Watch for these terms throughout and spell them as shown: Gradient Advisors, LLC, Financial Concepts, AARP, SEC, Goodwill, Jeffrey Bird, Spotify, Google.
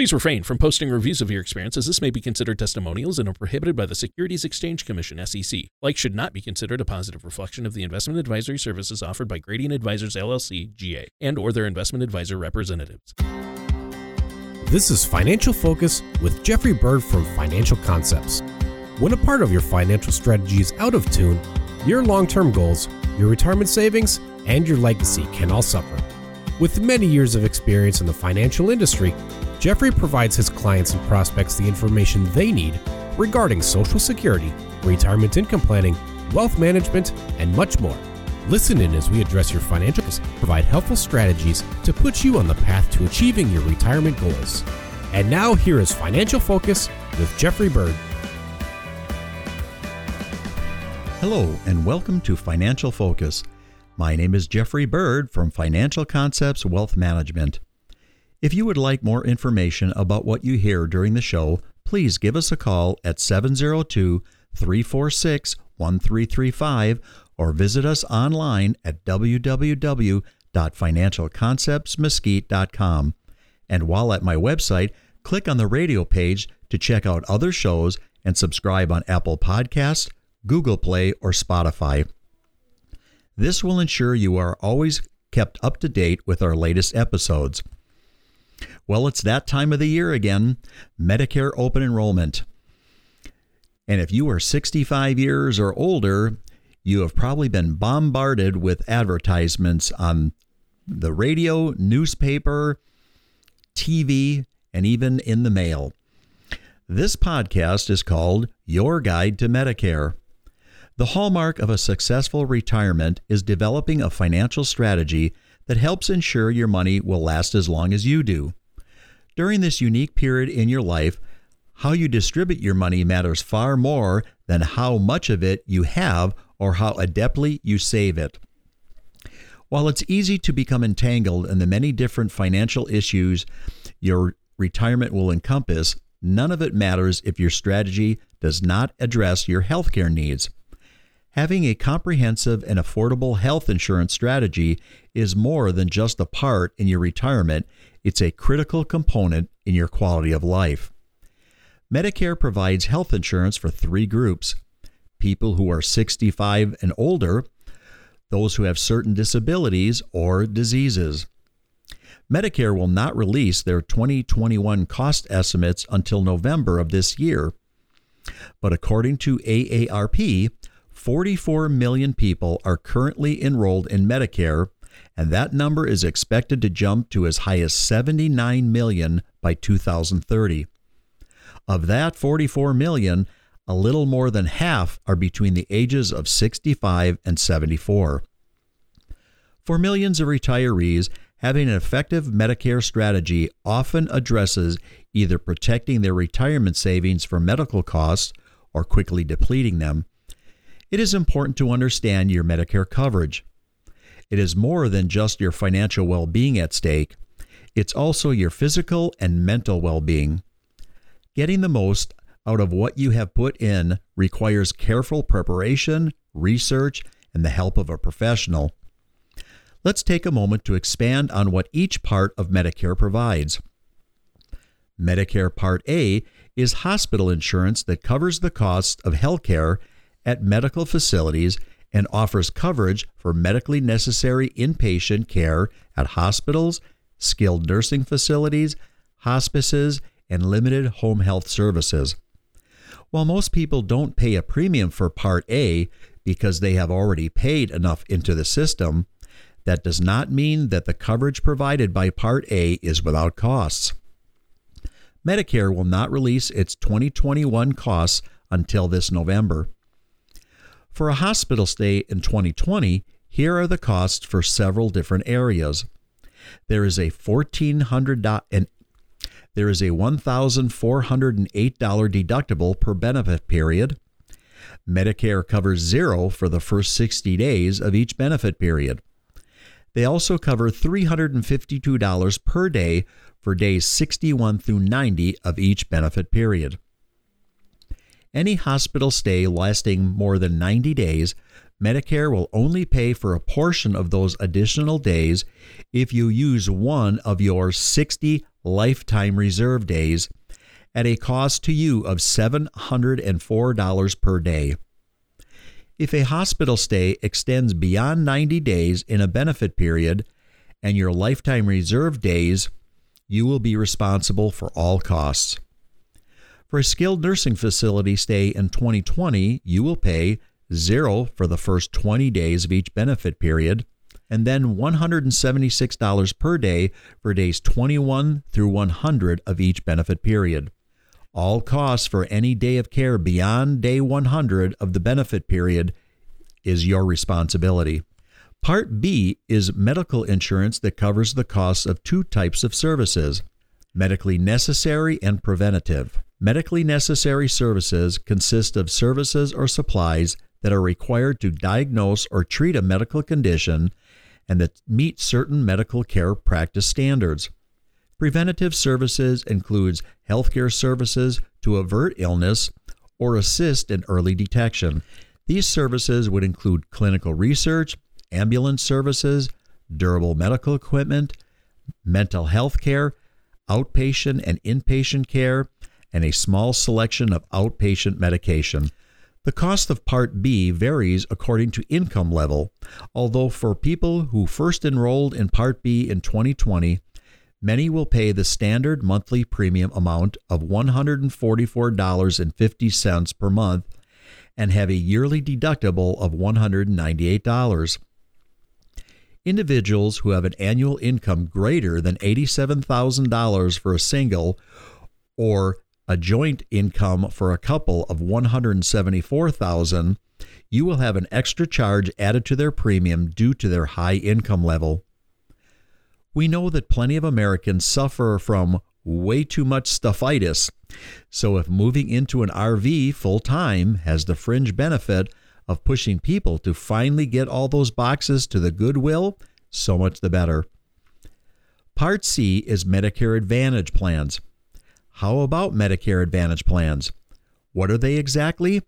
Please refrain from posting reviews of your experience, as this may be considered testimonials and are prohibited by the Securities Exchange Commission, SEC. Likes should not be considered a positive reflection of the investment advisory services offered by Gradient Advisors, LLC, GA, and or their investment advisor representatives. This is Financial Focus with Jeffrey Bird from Financial Concepts. When a part of your financial strategy is out of tune, your long-term goals, your retirement savings, and your legacy can all suffer. With many years of experience in the financial industry, Jeffrey provides his clients and prospects the information they need regarding Social Security, retirement income planning, wealth management, and much more. Listen in as we address your financial goals, provide helpful strategies to put you on the path to achieving your retirement goals. And now here is Financial Focus with Jeffrey Bird. Hello and welcome to Financial Focus. My name is Jeffrey Bird from Financial Concepts Wealth Management. If you would like more information about what you hear during the show, please give us a call at 702-346-1335 or visit us online at www.financialconceptsmesquite.com. And while at my website, click on the radio page to check out other shows and subscribe on Apple Podcasts, Google Play, or Spotify. This will ensure you are always kept up to date with our latest episodes. Well, it's that time of the year again, Medicare open enrollment. And if you are 65 years or older, you have probably been bombarded with advertisements on the radio, newspaper, TV, and even in the mail. This podcast is called Your Guide to Medicare. The hallmark of a successful retirement is developing a financial strategy that helps ensure your money will last as long as you do. During this unique period in your life, how you distribute your money matters far more than how much of it you have or how adeptly you save it. While it's easy to become entangled in the many different financial issues your retirement will encompass, none of it matters if your strategy does not address your healthcare needs. Having a comprehensive and affordable health insurance strategy is more than just a part in your retirement. It's a critical component in your quality of life. Medicare provides health insurance for three groups: people who are 65 and older, those who have certain disabilities or diseases. Medicare will not release their 2021 cost estimates until November of this year. But according to AARP, 44 million people are currently enrolled in Medicare, and that number is expected to jump to as high as 79 million by 2030. Of that 44 million, a little more than half are between the ages of 65 and 74. For millions of retirees, having an effective Medicare strategy often addresses either protecting their retirement savings from medical costs or quickly depleting them. It is important to understand your Medicare coverage. It is more than just your financial well-being at stake. It's also your physical and mental well-being. Getting the most out of what you have put in requires careful preparation, research, and the help of a professional. Let's take a moment to expand on what each part of Medicare provides. Medicare Part A is hospital insurance that covers the cost of healthcare at medical facilities and offers coverage for medically necessary inpatient care at hospitals, skilled nursing facilities, hospices, and limited home health services. While most people don't pay a premium for Part A because they have already paid enough into the system, that does not mean that the coverage provided by Part A is without costs. Medicare will not release its 2021 costs until this November. For a hospital stay in 2020, here are the costs for several different areas. There is a $1,408 deductible per benefit period. Medicare covers zero for the first 60 days of each benefit period. They also cover $352 per day for days 61 through 90 of each benefit period. Any hospital stay lasting more than 90 days, Medicare will only pay for a portion of those additional days if you use one of your 60 lifetime reserve days at a cost to you of $704 per day. If a hospital stay extends beyond 90 days in a benefit period and your lifetime reserve days, you will be responsible for all costs. For a skilled nursing facility stay in 2020, you will pay $0 for the first 20 days of each benefit period, and then $176 per day for days 21 through 100 of each benefit period. All costs for any day of care beyond day 100 of the benefit period is your responsibility. Part B is medical insurance that covers the costs of two types of services, medically necessary and preventative. Medically necessary services consist of services or supplies that are required to diagnose or treat a medical condition and that meet certain medical care practice standards. Preventative services includes healthcare services to avert illness or assist in early detection. These services would include clinical research, ambulance services, durable medical equipment, mental health care, outpatient and inpatient care, and a small selection of outpatient medication. The cost of Part B varies according to income level, although for people who first enrolled in Part B in 2020, many will pay the standard monthly premium amount of $144.50 per month and have a yearly deductible of $198. Individuals who have an annual income greater than $87,000 for a single or a joint income for a couple of $174,000, you will have an extra charge added to their premium due to their high income level. We know that plenty of Americans suffer from way too much stuffitis, so if moving into an RV full-time has the fringe benefit of pushing people to finally get all those boxes to the Goodwill, so much the better. Part C is Medicare Advantage plans. How about Medicare Advantage plans? What are they exactly?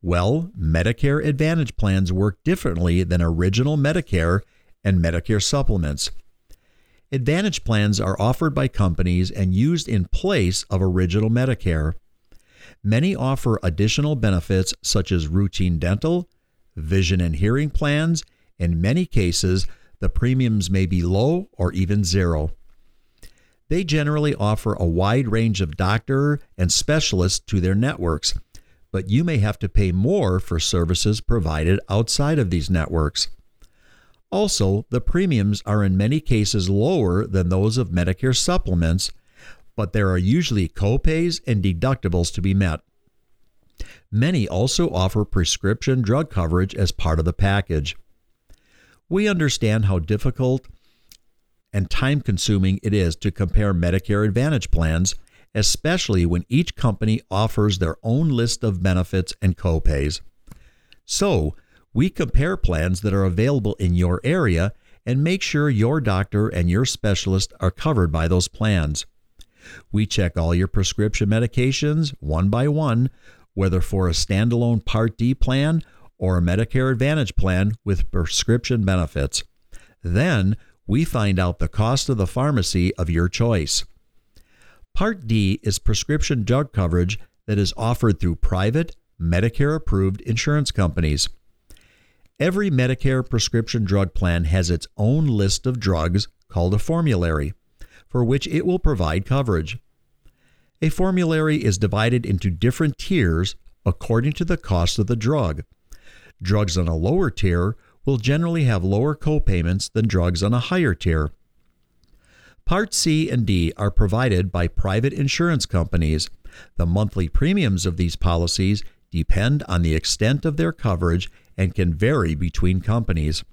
Well, Medicare Advantage plans work differently than original Medicare and Medicare supplements. Advantage plans are offered by companies and used in place of original Medicare. Many offer additional benefits such as routine dental, vision and hearing plans. In many cases, the premiums may be low or even zero. They generally offer a wide range of doctor and specialists to their networks, but you may have to pay more for services provided outside of these networks. Also, the premiums are in many cases lower than those of Medicare supplements, but there are usually copays and deductibles to be met. Many also offer prescription drug coverage as part of the package. We understand how difficult and time-consuming it is to compare Medicare Advantage plans, especially when each company offers their own list of benefits and copays. So, we compare plans that are available in your area and make sure your doctor and your specialist are covered by those plans. We check all your prescription medications one by one, whether for a standalone Part D plan or a Medicare Advantage plan with prescription benefits. Then, we find out the cost of the pharmacy of your choice. Part D is prescription drug coverage that is offered through private, Medicare-approved insurance companies. Every Medicare prescription drug plan has its own list of drugs called a formulary, for which it will provide coverage. A formulary is divided into different tiers according to the cost of the drug. Drugs on a lower tier will generally have lower copayments than drugs on a higher tier. Part C and D are provided by private insurance companies. The monthly premiums of these policies depend on the extent of their coverage and can vary between companies.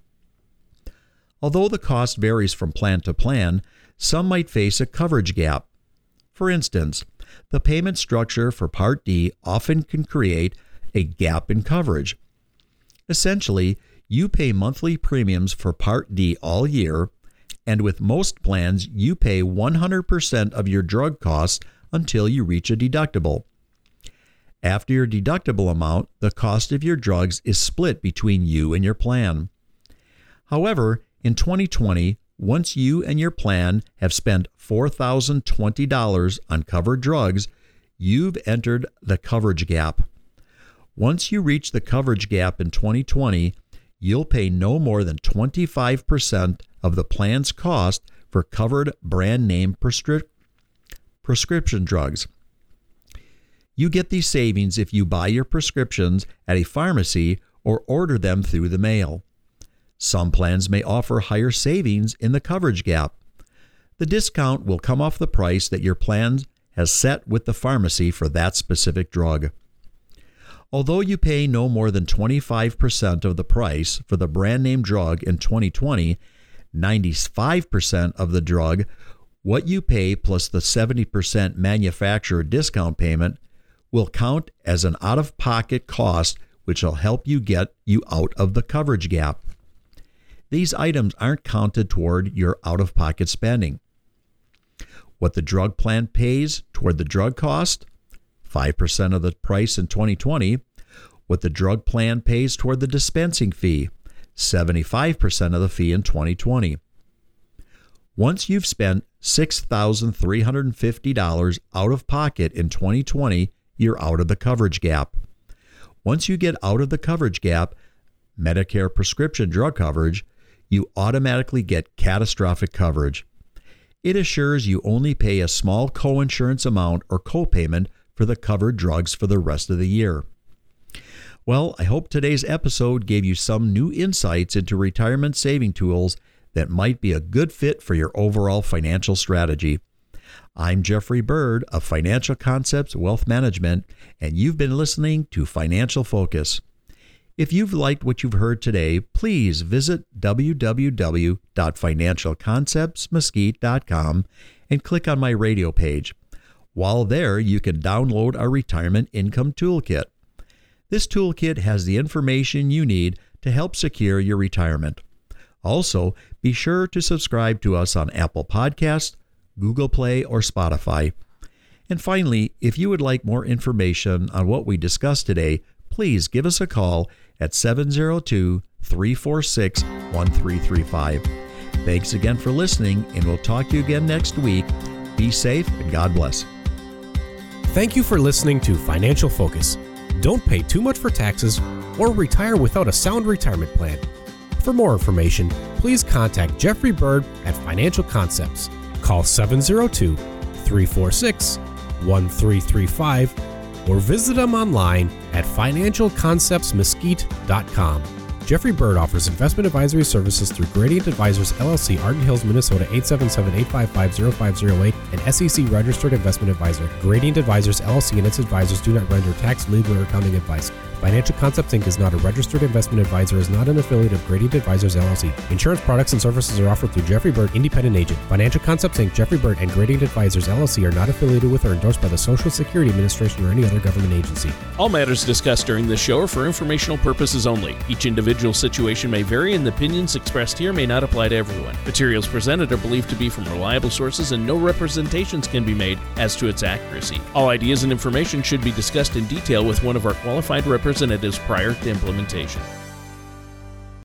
Although the cost varies from plan to plan, some might face a coverage gap. For instance, the payment structure for Part D often can create a gap in coverage. Essentially, you pay monthly premiums for Part D all year, and with most plans, you pay 100% of your drug costs until you reach a deductible. After your deductible amount, the cost of your drugs is split between you and your plan. However, in 2020, Once you and your plan have spent $4,020 on covered drugs, you've entered the coverage gap. Once you reach the coverage gap in 2020, you'll pay no more than 25% of the plan's cost for covered brand name prescription drugs. You get these savings if you buy your prescriptions at a pharmacy or order them through the mail. Some plans may offer higher savings in the coverage gap. The discount will come off the price that your plan has set with the pharmacy for that specific drug. Although you pay no more than 25% of the price for the brand name drug in 2020, 95% of the drug, what you pay plus the 70% manufacturer discount payment, will count as an out-of-pocket cost, which will help you get you out of the coverage gap. These items aren't counted toward your out-of-pocket spending. What the drug plan pays toward the drug cost, 5% of the price in 2020. What the drug plan pays toward the dispensing fee, 75% of the fee in 2020. Once you've spent $6,350 out of pocket in 2020, you're out of the coverage gap. Once you get out of the coverage gap, Medicare prescription drug coverage, you automatically get catastrophic coverage. It assures you only pay a small coinsurance amount or copayment for the covered drugs for the rest of the year. Well, I hope today's episode gave you some new insights into retirement saving tools that might be a good fit for your overall financial strategy. I'm Jeffrey Bird of Financial Concepts Wealth Management, and you've been listening to Financial Focus. If you've liked what you've heard today, please visit www.financialconceptsmesquite.com and click on my radio page. While there, you can download our Retirement Income Toolkit. This toolkit has the information you need to help secure your retirement. Also, be sure to subscribe to us on Apple Podcasts, Google Play, or Spotify. And finally, if you would like more information on what we discussed today, please give us a call at 702-346-1335. Thanks again for listening, and we'll talk to you again next week. Be safe, and God bless. Thank you for listening to Financial Focus. Don't pay too much for taxes or retire without a sound retirement plan. For more information, please contact Jeffrey Bird at Financial Concepts. Call 702-346-1335. Or visit them online at financialconceptsmesquite.com. Jeffrey Bird offers investment advisory services through Gradient Advisors, LLC, Arden Hills, Minnesota, 877-855-0508, an SEC-registered investment advisor. Gradient Advisors, LLC, and its advisors do not render tax, legal, or accounting advice. Financial Concepts, Inc. is not a registered investment advisor, is not an affiliate of Gradient Advisors, LLC. Insurance products and services are offered through Jeffrey Bird, independent agent. Financial Concepts, Inc., Jeffrey Bird, and Gradient Advisors, LLC are not affiliated with or endorsed by the Social Security Administration or any other government agency. All matters discussed during this show are for informational purposes only. Each individual situation may vary, and the opinions expressed here may not apply to everyone. Materials presented are believed to be from reliable sources, and no representations can be made as to its accuracy. All ideas and information should be discussed in detail with one of our qualified representatives prior to implementation.